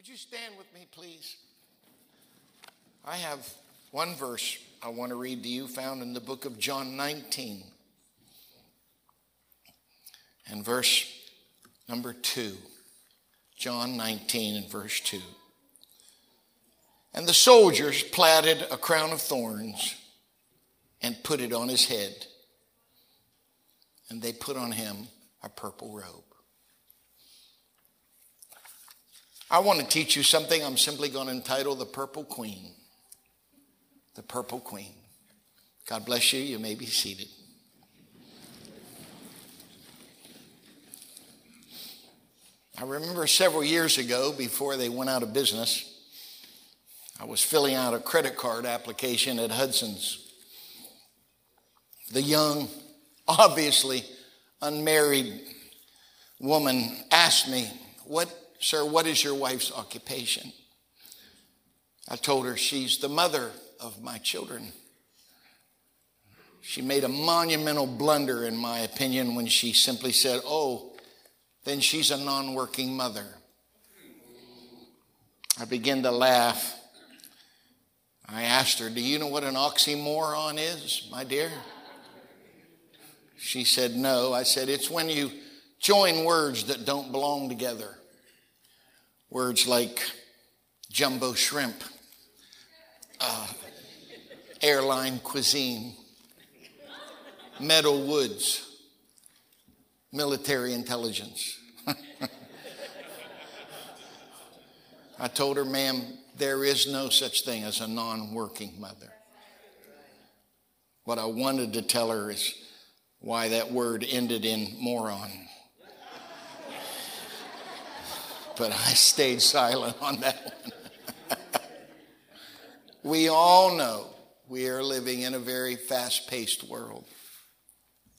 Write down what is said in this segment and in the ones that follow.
Would you stand with me, please? I have one verse I want to read to you, found in the book of John 19 and verse number 2. John 19 and verse 2. And the soldiers platted a crown of thorns and put it on his head. And they put on him a purple robe. I want to teach you something I'm simply going to entitle The Purple Queen. The Purple Queen. God bless you. You may be seated. I remember several years ago, before they went out of business, I was filling out a credit card application at Hudson's. The young, obviously unmarried woman asked me, "Sir, what is your wife's occupation?" I told her, "She's the mother of my children." She made a monumental blunder, in my opinion, when she simply said, "Oh, then she's a non-working mother." I began to laugh. I asked her, "Do you know what an oxymoron is, my dear?" She said, "No." I said, "It's when you join words that don't belong together. Words like jumbo shrimp, airline cuisine, metal woods, military intelligence." I told her, "Ma'am, there is no such thing as a non-working mother." What I wanted to tell her is why that word ended in moron. But I stayed silent on that one. We all know we are living in a very fast-paced world.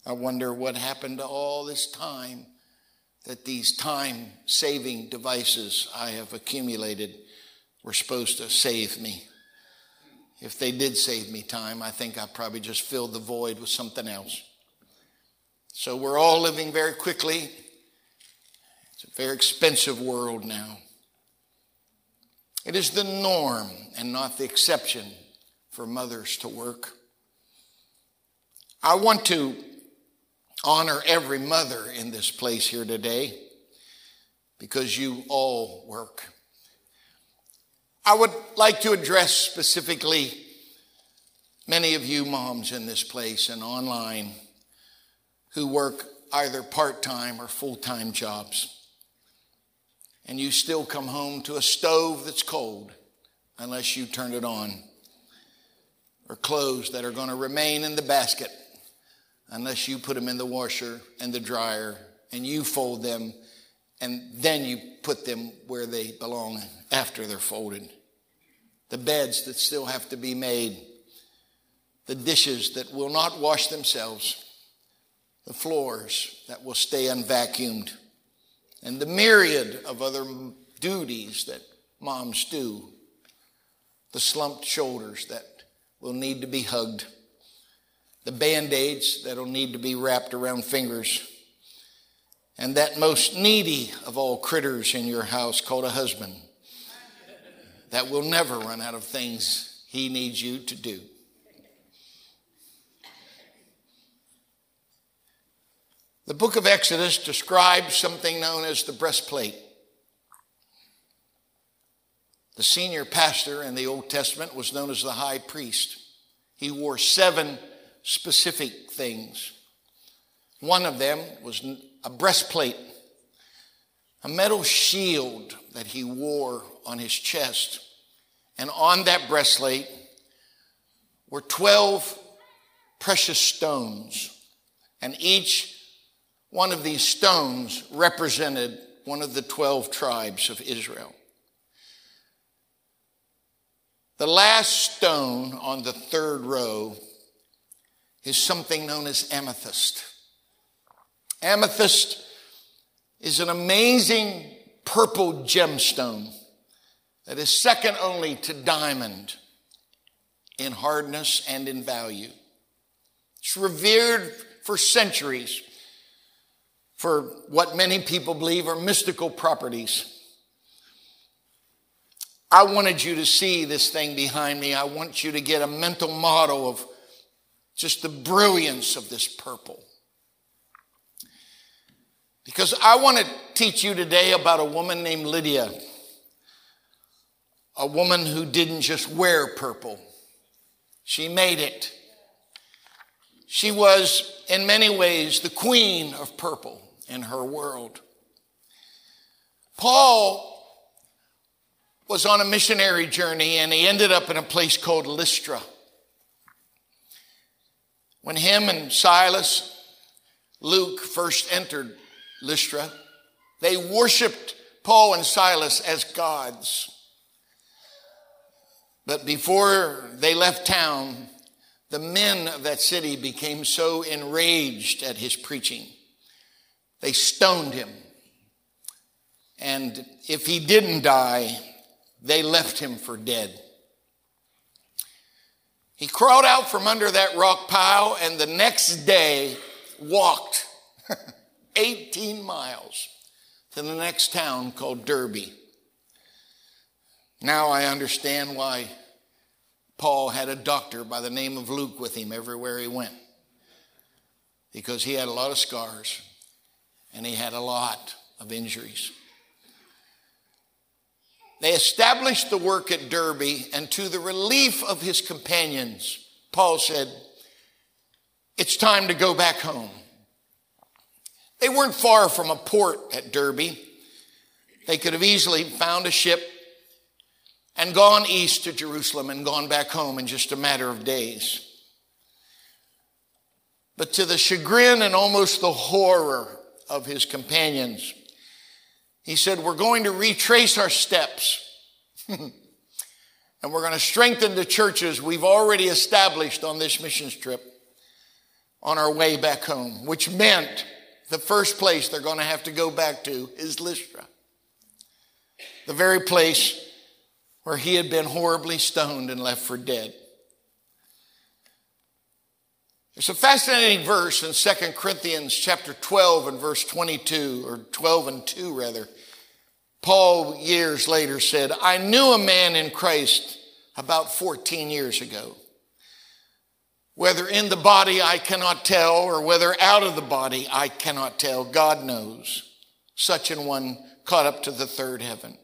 I wonder what happened to all this time that these time-saving devices I have accumulated were supposed to save me. If they did save me time, I think I probably just filled the void with something else. So we're all living very quickly. It's a very expensive world now. It is the norm and not the exception for mothers to work. I want to honor every mother in this place here today because you all work. I would like to address specifically many of you moms in this place and online who work either part-time or full-time jobs. And you still come home to a stove that's cold unless you turn it on, or clothes that are going to remain in the basket unless you put them in the washer and the dryer and you fold them and then you put them where they belong after they're folded. The beds that still have to be made, the dishes that will not wash themselves, the floors that will stay unvacuumed, and the myriad of other duties that moms do, the slumped shoulders that will need to be hugged, the Band-Aids that will need to be wrapped around fingers, and that most needy of all critters in your house called a husband that will never run out of things he needs you to do. The book of Exodus describes something known as the breastplate. The senior pastor in the Old Testament was known as the high priest. He wore 7 specific things. One of them was a breastplate, a metal shield that he wore on his chest. And on that breastplate were 12 precious stones, and each one of these stones represented one of the 12 tribes of Israel. The last stone on the third row is something known as amethyst. Amethyst is an amazing purple gemstone that is second only to diamond in hardness and in value. It's revered for centuries for what many people believe are mystical properties. I wanted you to see this thing behind me. I want you to get a mental model of just the brilliance of this purple. Because I want to teach you today about a woman named Lydia, a woman who didn't just wear purple. She made it. She was, in many ways, the queen of purple in her world. Paul was on a missionary journey, and he ended up in a place called Lystra. When him and Silas, Luke, first entered Lystra, they worshiped Paul and Silas as gods. But before they left town, the men of that city became so enraged at his preaching, they stoned him. And if he didn't die, they left him for dead. He crawled out from under that rock pile and the next day walked 18 miles to the next town called Derby. Now I understand why Paul had a doctor by the name of Luke with him everywhere he went, because he had a lot of scars and he had a lot of injuries. They established the work at Derby, and to the relief of his companions, Paul said, "It's time to go back home." They weren't far from a port at Derby. They could have easily found a ship and gone east to Jerusalem and gone back home in just a matter of days. But to the chagrin and almost the horror of his companions, he said, "We're going to retrace our steps and we're going to strengthen the churches we've already established on this missions trip on our way back home," which meant the first place they're going to have to go back to is Lystra, the very place where he had been horribly stoned and left for dead. There's a fascinating verse in 2 Corinthians chapter 12 and verse 22, or 12 and 2 rather. Paul years later said, "I knew a man in Christ about 14 years ago. Whether in the body I cannot tell, or whether out of the body I cannot tell, God knows. Such an one caught up to the third heaven."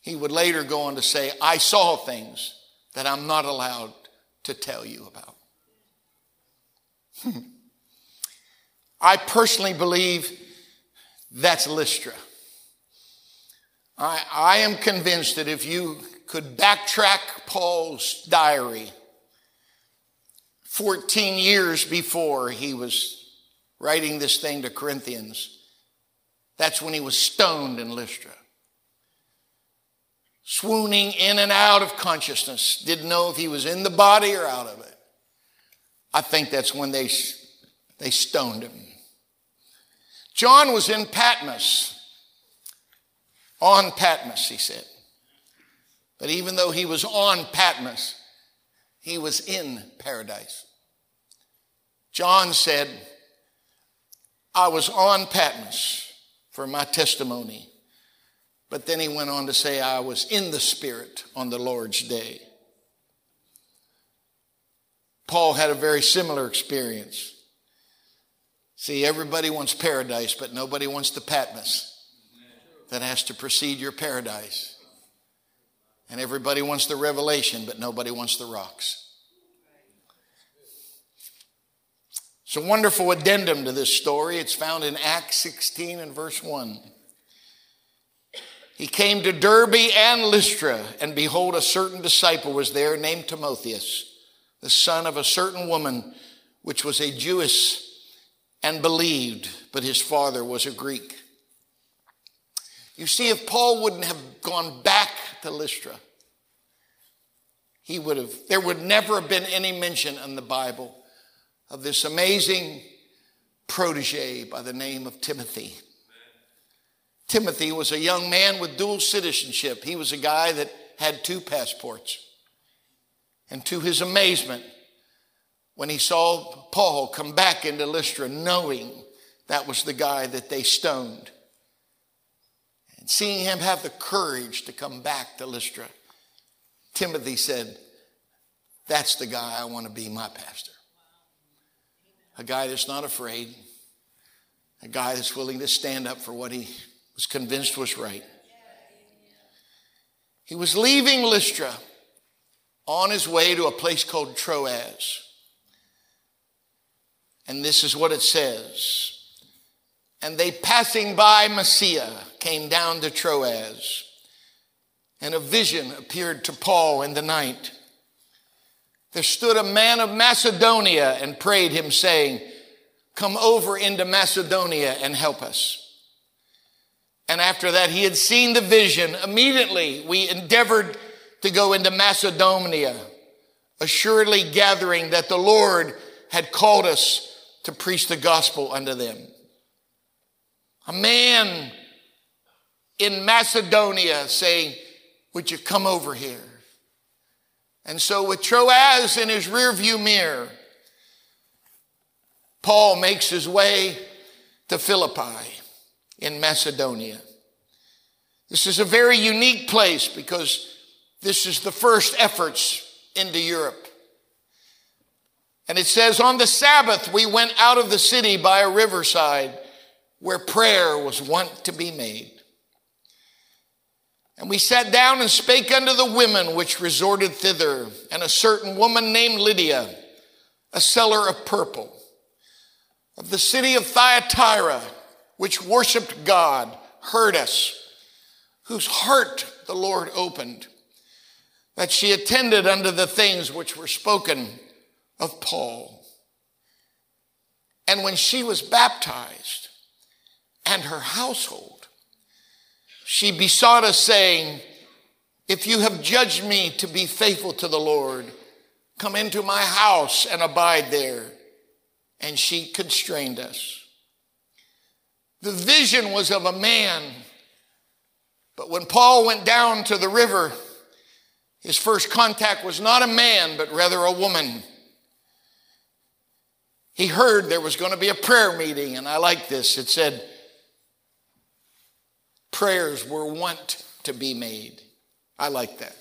He would later go on to say, "I saw things that I'm not allowed to tell you about." I personally believe that's Lystra. I am convinced that if you could backtrack Paul's diary 14 years before he was writing this thing to Corinthians, that's when he was stoned in Lystra. Swooning in and out of consciousness, didn't know if he was in the body or out of it. I think that's when they stoned him. John was in Patmos. On Patmos, he said. But even though he was on Patmos, he was in paradise. John said, "I was on Patmos for my testimony." But then he went on to say, "I was in the Spirit on the Lord's day." Paul had a very similar experience. See, everybody wants paradise, but nobody wants the Patmos that has to precede your paradise. And everybody wants the revelation, but nobody wants the rocks. It's a wonderful addendum to this story. It's found in Acts 16 and verse 1. "He came to Derbe and Lystra, and behold, a certain disciple was there named Timotheus, the son of a certain woman, which was a Jewess and believed, but his father was a Greek." You see, if Paul wouldn't have gone back to Lystra, there would never have been any mention in the Bible of this amazing protege by the name of Timothy. Timothy was a young man with dual citizenship. He was a guy that had two passports. And to his amazement, when he saw Paul come back into Lystra, knowing that was the guy that they stoned, and seeing him have the courage to come back to Lystra, Timothy said, that's the guy I want to be my pastor. A guy that's not afraid. A guy that's willing to stand up for what he was convinced was right. He was leaving Lystra on his way to a place called Troas. And this is what it says. And they, passing by Mysia, came down to Troas. And a vision appeared to Paul in the night. There stood a man of Macedonia and prayed him, saying, come over into Macedonia and help us. And after that he had seen the vision. Immediately we endeavored to go into Macedonia, assuredly gathering that the Lord had called us to preach the gospel unto them. A man in Macedonia saying, would you come over here? And so with Troas in his rearview mirror, Paul makes his way to Philippi in Macedonia. This is a very unique place because this is the first efforts into Europe. And it says, on the Sabbath, we went out of the city by a riverside where prayer was wont to be made. And we sat down and spake unto the women which resorted thither, and a certain woman named Lydia, a seller of purple, of the city of Thyatira, which worshiped God, heard us, whose heart the Lord opened, that she attended unto the things which were spoken of Paul. And when she was baptized, and her household, she besought us, saying, if you have judged me to be faithful to the Lord, come into my house and abide there. And she constrained us. The vision was of a man, but when Paul went down to the river, his first contact was not a man, but rather a woman. He heard there was going to be a prayer meeting, and I like this. It said, prayers were wont to be made. I like that.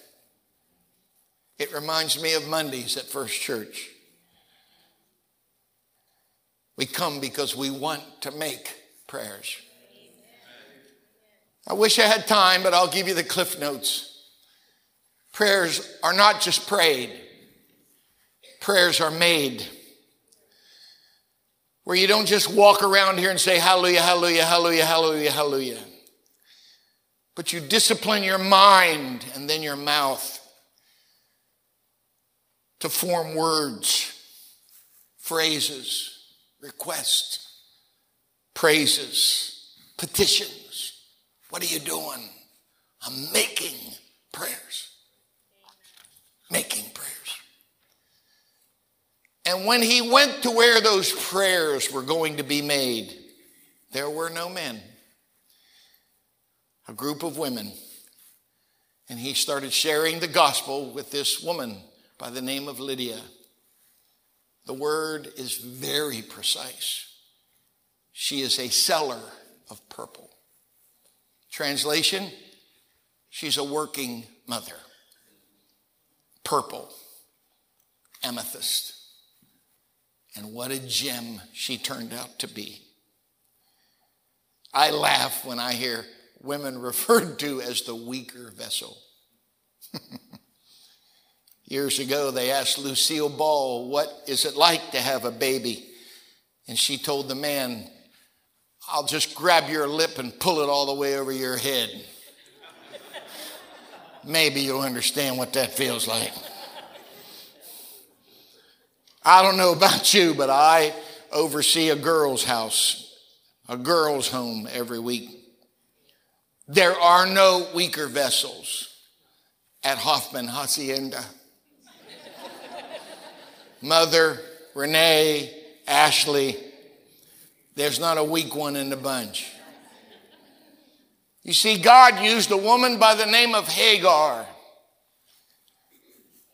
It reminds me of Mondays at First Church. We come because we want to make prayers. I wish I had time, but I'll give you the Cliff Notes. Prayers are not just prayed. Prayers are made. Where you don't just walk around here and say, hallelujah, hallelujah, hallelujah, hallelujah, hallelujah. But you discipline your mind and then your mouth to form words, phrases, requests, praises, petitions. What are you doing? I'm making prayers. Making prayers. And when he went to where those prayers were going to be made, there were no men. A group of women. And he started sharing the gospel with this woman by the name of Lydia. The word is very precise. She is a seller of purple. Translation, she's a working mother. Purple, amethyst. And what a gem she turned out to be. I laugh when I hear women referred to as the weaker vessel. Years ago, they asked Lucille Ball, what is it like to have a baby? And she told the man, I'll just grab your lip and pull it all the way over your head. Maybe you'll understand what that feels like. I don't know about you, but I oversee a girl's house, a girl's home every week. There are no weaker vessels at Hoffman Hacienda. Mother, Renee, Ashley, there's not a weak one in the bunch. You see, God used a woman by the name of Hagar.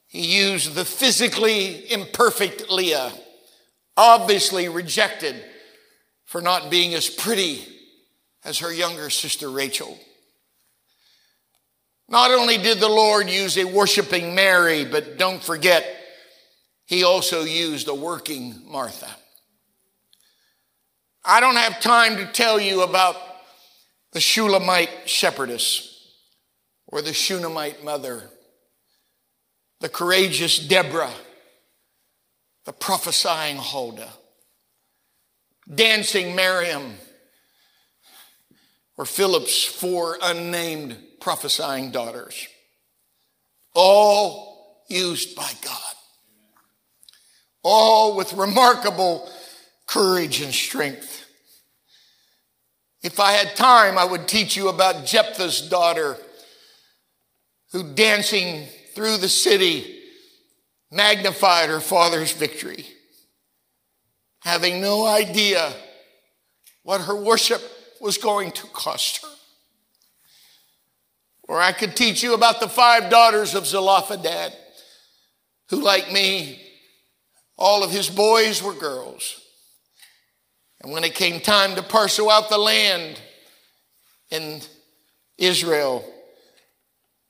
He used the physically imperfect Leah, obviously rejected for not being as pretty as her younger sister Rachel. Not only did the Lord use a worshiping Mary, but don't forget, he also used a working Martha. I don't have time to tell you about the Shulamite shepherdess or the Shunammite mother, the courageous Deborah, the prophesying Huldah, dancing Miriam, or Philip's four unnamed prophesying daughters, all used by God, all with remarkable courage and strength. If I had time, I would teach you about Jephthah's daughter, who dancing through the city magnified her father's victory, having no idea what her worship was going to cost her. Or I could teach you about the five daughters of Zelophehad, who, like me, all of his boys were girls. And when it came time to parcel out the land in Israel,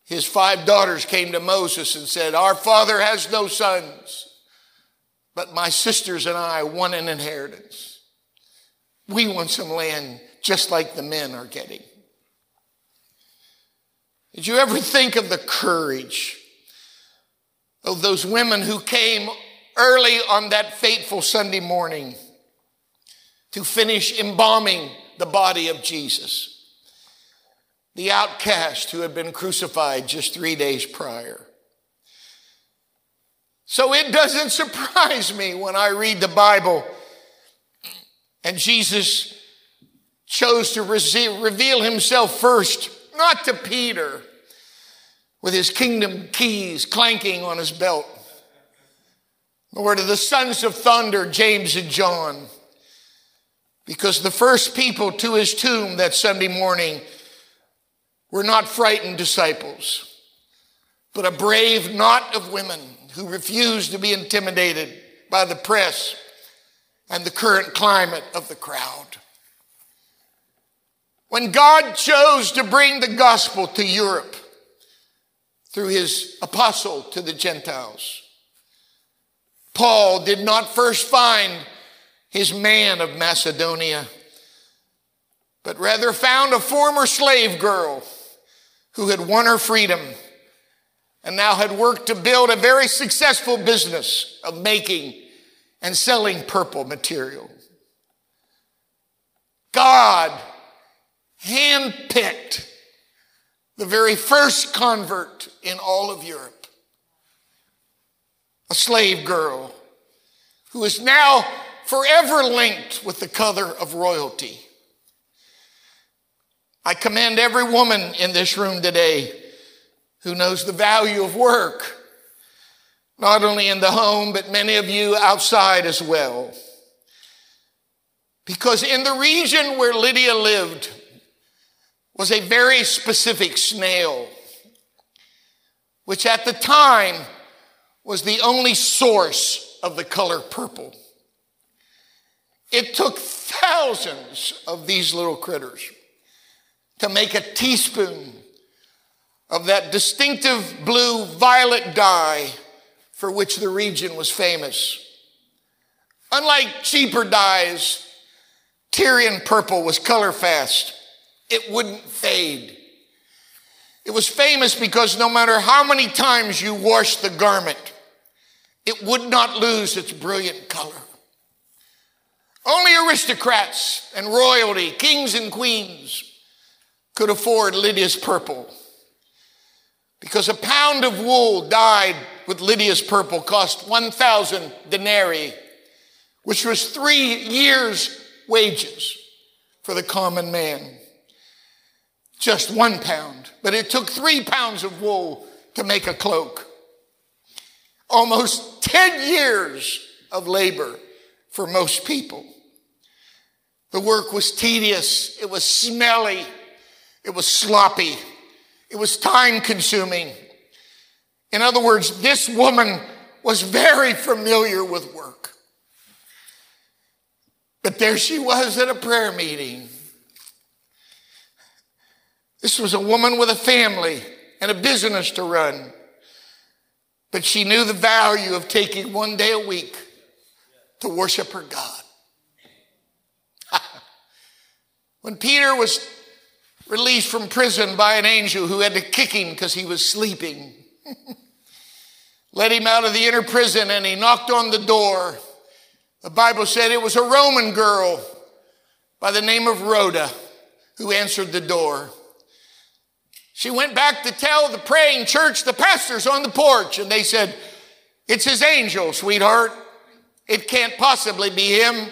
his five daughters came to Moses and said, "Our father has no sons, but my sisters and I want an inheritance. We want some land just like the men are getting." Did you ever think of the courage of those women who came early on that fateful Sunday morning to finish embalming the body of Jesus, the outcast who had been crucified just 3 days prior? So it doesn't surprise me when I read the Bible and Jesus chose to reveal himself first, not to Peter with his kingdom keys clanking on his belt, nor to the sons of thunder, James and John, because the first people to his tomb that Sunday morning were not frightened disciples, but a brave knot of women who refused to be intimidated by the press and the current climate of the crowd. When God chose to bring the gospel to Europe through his apostle to the Gentiles, Paul did not first find his man of Macedonia, but rather found a former slave girl who had won her freedom and now had worked to build a very successful business of making and selling purple material. God handpicked the very first convert in all of Europe, a slave girl who is now forever linked with the color of royalty. I commend every woman in this room today who knows the value of work, not only in the home, but many of you outside as well. Because in the region where Lydia lived was a very specific snail, which at the time was the only source of the color purple. It took thousands of these little critters to make a teaspoon of that distinctive blue-violet dye for which the region was famous. Unlike cheaper dyes, Tyrian purple was color fast. It wouldn't fade. It was famous because no matter how many times you washed the garment, it would not lose its brilliant color. Only aristocrats and royalty, kings and queens, could afford Lydia's purple, because a pound of wool dyed with Lydia's purple cost 1,000 denarii, which was 3 years' wages for the common man. Just 1 pound, but it took 3 pounds of wool to make a cloak. Almost 10 years of labor for most people. The work was tedious, it was smelly, it was sloppy. It was time-consuming. In other words, this woman was very familiar with work. But there she was at a prayer meeting. This was a woman with a family and a business to run. But she knew the value of taking one day a week to worship her God. When Peter was released from prison by an angel who had to kick him because he was sleeping, let him out of the inner prison, and he knocked on the door. The Bible said it was a Roman girl by the name of Rhoda who answered the door. She went back to tell the praying church, the pastors on the porch, and they said, "It's his angel, sweetheart. It can't possibly be him.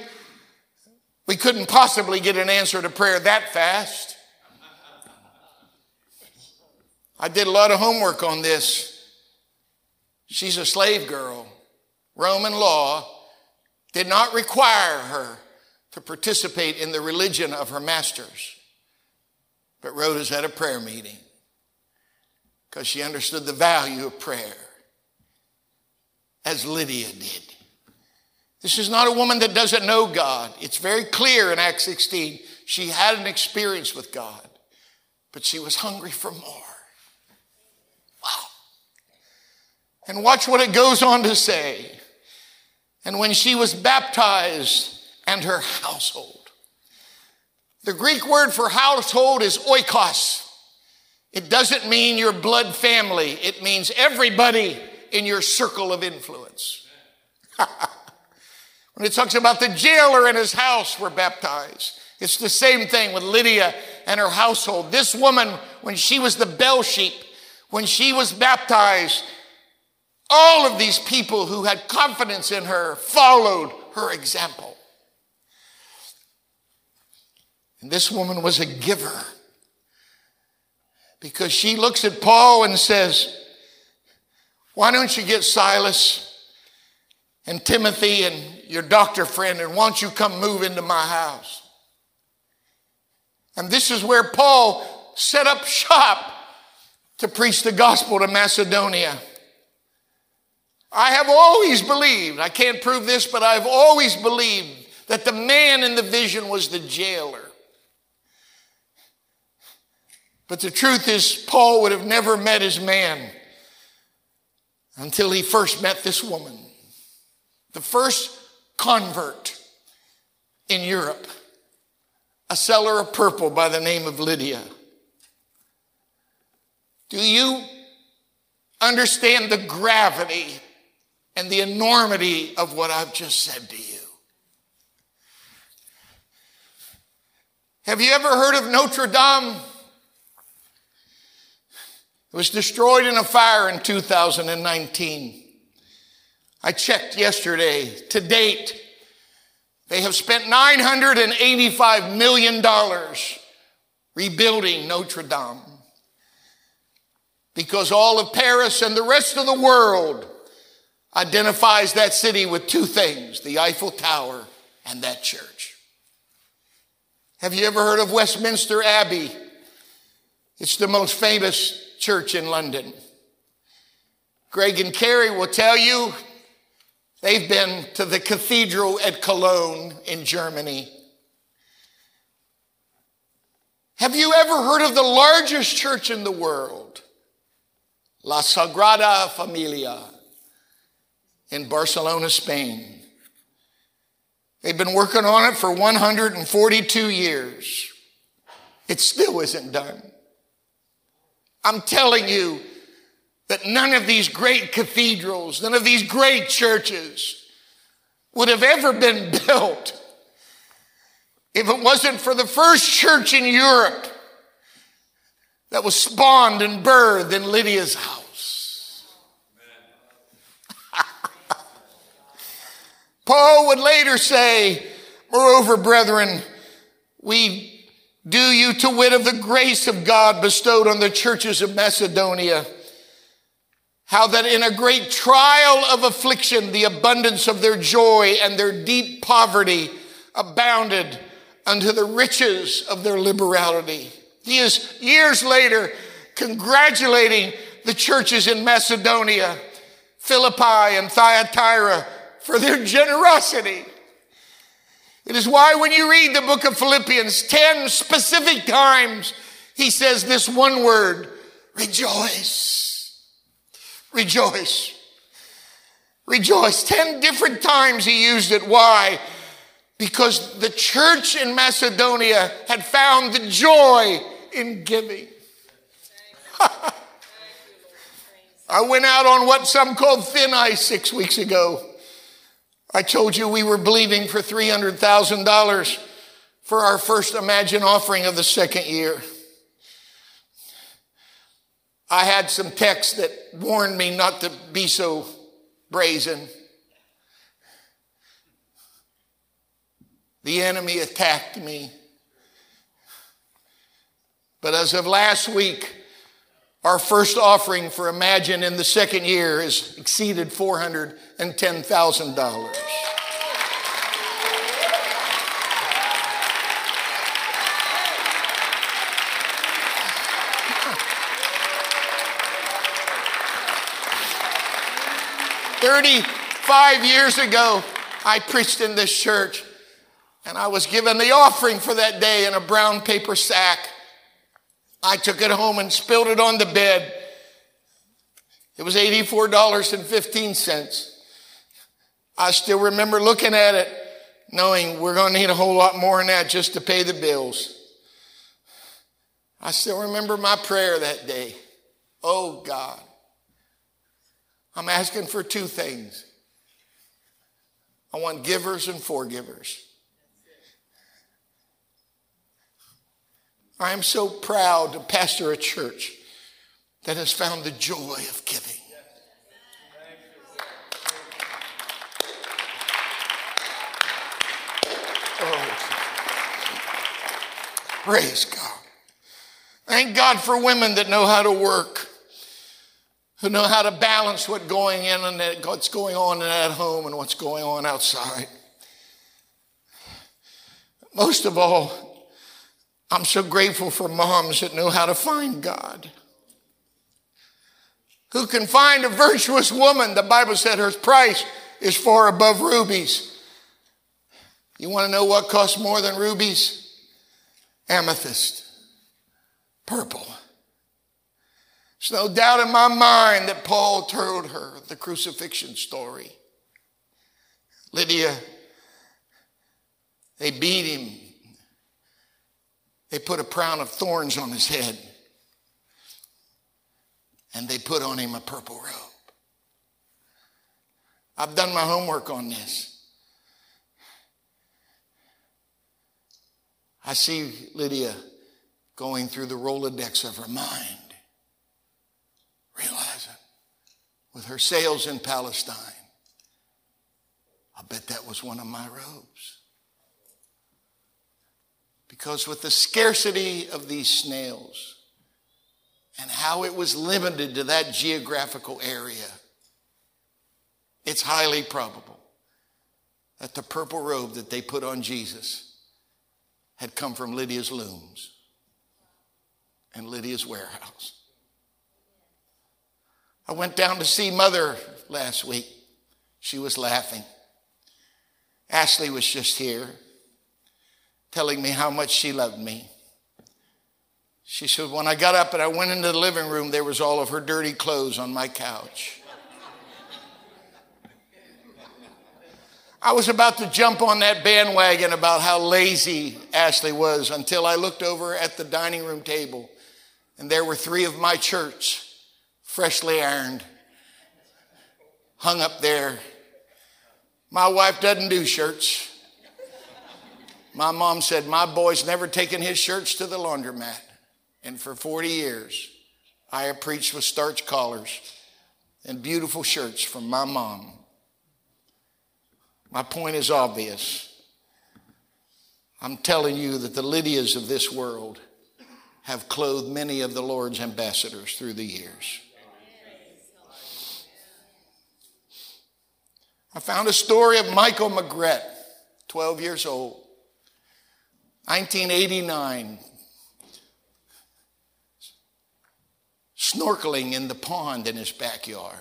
We couldn't possibly get an answer to prayer that fast." I did a lot of homework on this. She's a slave girl. Roman law did not require her to participate in the religion of her masters. But Rhoda's at a prayer meeting because she understood the value of prayer as Lydia did. This is not a woman that doesn't know God. It's very clear in Acts 16. She had an experience with God, but she was hungry for more. Wow. And watch what it goes on to say. And when she was baptized and her household. The Greek word for household is oikos. It doesn't mean your blood family. It means everybody in your circle of influence. When it talks about the jailer and his house were baptized, it's the same thing with Lydia and her household. This woman, when she was the bell sheep, when she was baptized, all of these people who had confidence in her followed her example. And this woman was a giver, because she looks at Paul and says, "Why don't you get Silas and Timothy and your doctor friend, and why don't you come move into my house?" And this is where Paul set up shop to preach the gospel to Macedonia. I have always believed, I can't prove this, but I've always believed that the man in the vision was the jailer. But the truth is, Paul would have never met his man until he first met this woman, the first convert in Europe, a seller of purple by the name of Lydia. Do you understand the gravity and the enormity of what I've just said to you? Have you ever heard of Notre Dame? It was destroyed in a fire in 2019. I checked yesterday. To date, they have spent $985 million rebuilding Notre Dame, because all of Paris and the rest of the world identifies that city with two things: the Eiffel Tower and that church. Have you ever heard of Westminster Abbey? It's the most famous church in London. Greg and Carrie will tell you they've been to the cathedral at Cologne in Germany. Have you ever heard of the largest church in the world, La Sagrada Familia, in Barcelona, Spain? They've been working on it for 142 years. It still isn't done. I'm telling you that none of these great cathedrals, none of these great churches would have ever been built if it wasn't for the first church in Europe that was spawned and birthed in Lydia's house. Paul would later say, "Moreover, brethren, we do you to wit of the grace of God bestowed on the churches of Macedonia, how that in a great trial of affliction, the abundance of their joy and their deep poverty abounded unto the riches of their liberality." He is years later congratulating the churches in Macedonia, Philippi and Thyatira, for their generosity. It is why when you read the book of Philippians, 10 specific times, he says this one word, Rejoice. Rejoice. Rejoice. 10 different times he used it. Why? Because the church in Macedonia had found the joy in giving. I went out on what some called thin ice 6 weeks ago. I told you we were believing for $300,000 for our first Imagine offering of the second year. I had some texts that warned me not to be so brazen. The enemy attacked me. But as of last week, our first offering for Imagine in the second year has exceeded $410,000. $35 years ago, I preached in this church, and I was given the offering for that day in a brown paper sack. I took it home and spilled it on the bed. It was $84.15. I still remember looking at it, knowing we're going to need a whole lot more than that just to pay the bills. I still remember my prayer that day. Oh God, I'm asking for two things. I want givers and forgivers. I am so proud to pastor a church that has found the joy of giving. Oh, praise God. Thank God for women that know how to work, who know how to balance what's going in and what's going on at home and what's going on outside. Most of all, I'm so grateful for moms that know how to find God. Who can find a virtuous woman? The Bible said her price is far above rubies. You want to know what costs more than rubies? Amethyst. Purple. There's no doubt in my mind that Paul told her the crucifixion story. Lydia, they beat him. They put a crown of thorns on his head, and they put on him a purple robe. I've done my homework on this. I see Lydia going through the Rolodex of her mind, realizing with her sales in Palestine, I bet that was one of my robes. Because with the scarcity of these snails and how it was limited to that geographical area, it's highly probable that the purple robe that they put on Jesus had come from Lydia's looms and Lydia's warehouse. I went down to see Mother last week. She was laughing. Ashley was just here, telling me how much she loved me. She said, when I got up and I went into the living room, there was all of her dirty clothes on my couch. I was about to jump on that bandwagon about how lazy Ashley was until I looked over at the dining room table, and there were three of my shirts, freshly ironed, hung up there. My wife doesn't do shirts. My mom said, my boy's never taken his shirts to the laundromat. And for 40 years, I have preached with starch collars and beautiful shirts from my mom. My point is obvious. I'm telling you that the Lydias of this world have clothed many of the Lord's ambassadors through the years. I found a story of Michael McGrett, 12 years old. 1989, snorkeling in the pond in his backyard.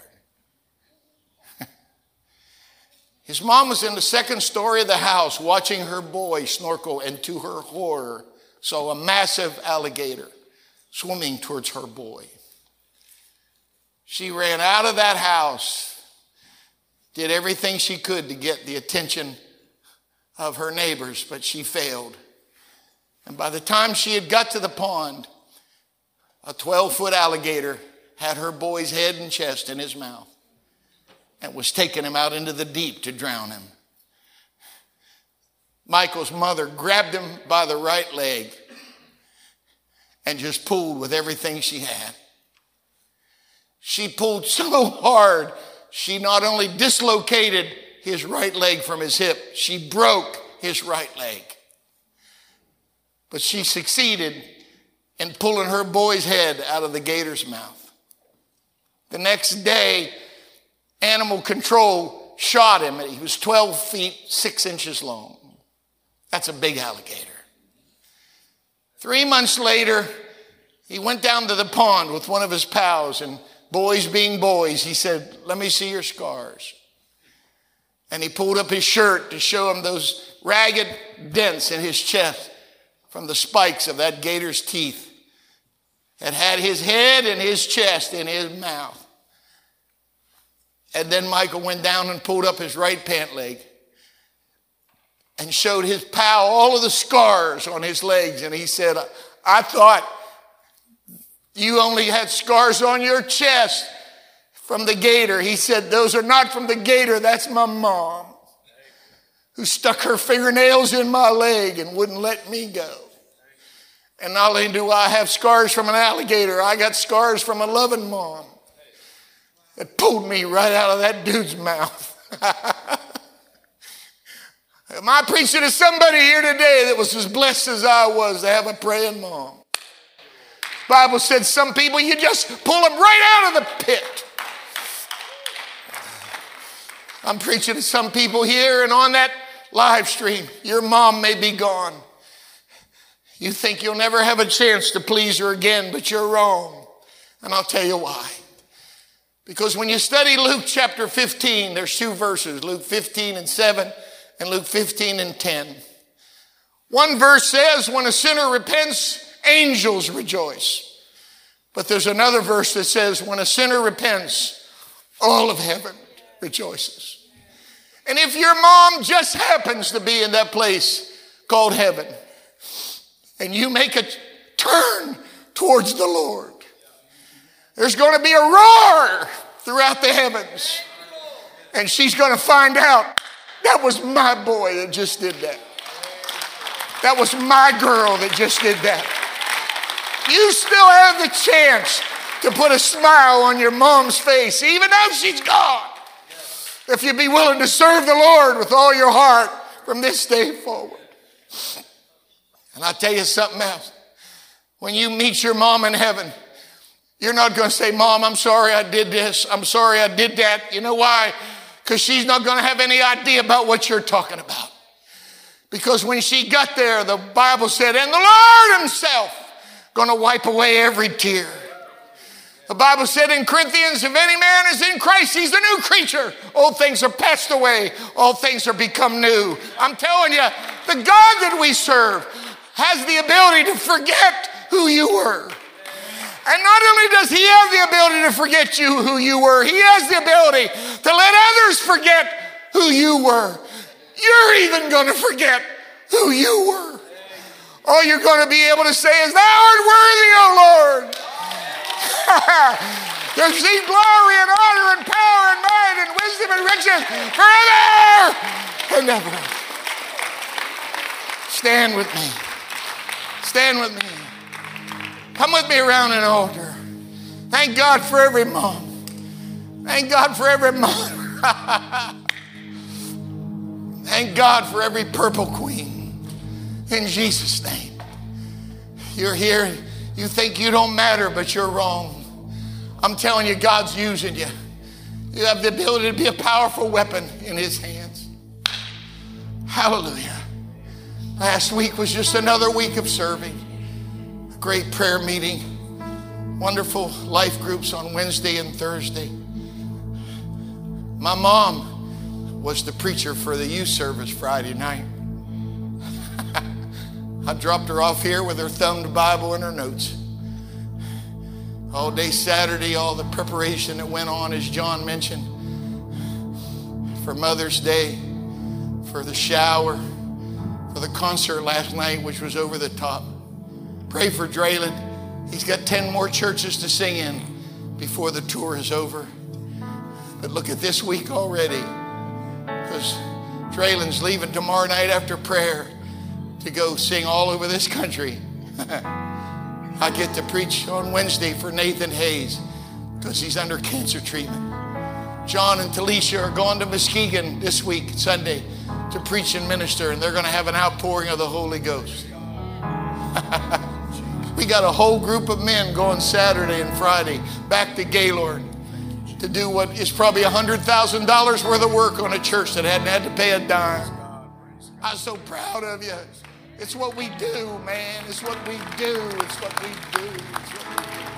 His mom was in the second story of the house watching her boy snorkel, and to her horror, saw a massive alligator swimming towards her boy. She ran out of that house, did everything she could to get the attention of her neighbors, but she failed. And by the time she had got to the pond, a 12-foot alligator had her boy's head and chest in his mouth and was taking him out into the deep to drown him. Michael's mother grabbed him by the right leg and just pulled with everything she had. She pulled so hard, she not only dislocated his right leg from his hip, she broke his right leg. But she succeeded in pulling her boy's head out of the gator's mouth. The next day, animal control shot him, and he was 12 feet, 6 inches long. That's a big alligator. 3 months later, he went down to the pond with one of his pals, and boys being boys, he said, "Let me see your scars." And he pulled up his shirt to show him those ragged dents in his chest from the spikes of that gator's teeth that had his head and his chest in his mouth. And then Michael went down and pulled up his right pant leg and showed his pal all of the scars on his legs. And he said, "I thought you only had scars on your chest from the gator." He said, "Those are not from the gator. That's my mom, who stuck her fingernails in my leg and wouldn't let me go. And not only do I have scars from an alligator, I got scars from a loving mom that pulled me right out of that dude's mouth." Am I preaching to somebody here today that was as blessed as I was to have a praying mom? The Bible said some people, you just pull them right out of the pit. I'm preaching to some people here and on that live stream. Your mom may be gone. You think you'll never have a chance to please her again, but you're wrong. And I'll tell you why. Because when you study Luke chapter 15, there's two verses, Luke 15 and 7 and Luke 15 and 10. One verse says, when a sinner repents, angels rejoice. But there's another verse that says, when a sinner repents, all of heaven rejoices. And if your mom just happens to be in that place called heaven, and you make a turn towards the Lord, there's going to be a roar throughout the heavens. And she's going to find out, that was my boy that just did that. That was my girl that just did that. You still have the chance to put a smile on your mom's face, even though she's gone, if you'd be willing to serve the Lord with all your heart from this day forward. And I'll tell you something else. When you meet your mom in heaven, you're not going to say, "Mom, I'm sorry I did this. I'm sorry I did that." You know why? Because she's not going to have any idea about what you're talking about. Because when she got there, the Bible said, and the Lord himself going to wipe away every tear. The Bible said in Corinthians, if any man is in Christ, he's a new creature. Old things are passed away. All things are become new. I'm telling you, the God that we serve has the ability to forget who you were. And not only does he have the ability to forget you who you were, he has the ability to let others forget who you were. You're even going to forget who you were. All you're going to be able to say is, "Thou art worthy, O Lord." There's seen glory and honor and power and might and wisdom and riches forever and ever. Stand with me. Stand with me. Come with me around an altar. Thank God for every mom. Thank God for every mom. Thank God for every purple queen. In Jesus' name. You're here. You think you don't matter, but you're wrong. I'm telling you, God's using you. You have the ability to be a powerful weapon in his hands. Hallelujah. Last week was just another week of serving. A great prayer meeting. Wonderful life groups on Wednesday and Thursday. My mom was the preacher for the youth service Friday night. I dropped her off here with her thumbed Bible and her notes. All day Saturday, all the preparation that went on, as John mentioned, for Mother's Day, for the shower, for the concert last night, which was over the top. Pray for Draylen. He's got 10 more churches to sing in before the tour is over. But look at this week already, because Draylen's leaving tomorrow night after prayer to go sing all over this country. I get to preach on Wednesday for Nathan Hayes because he's under cancer treatment. John and Talisha are going to Muskegon this week, Sunday, to preach and minister, and they're going to have an outpouring of the Holy Ghost. We got a whole group of men going Saturday and Friday back to Gaylord to do what is probably $100,000 worth of work on a church that hadn't had to pay a dime. I'm so proud of you. It's what we do, man. It's what we do. It's what we do. It's what we do.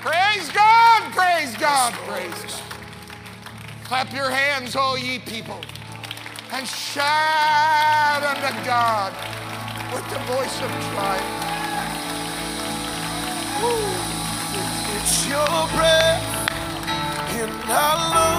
Praise God. Praise God. Praise God. Clap your hands, all ye people, and shout unto God with the voice of triumph. Woo. It's your breath in our lungs.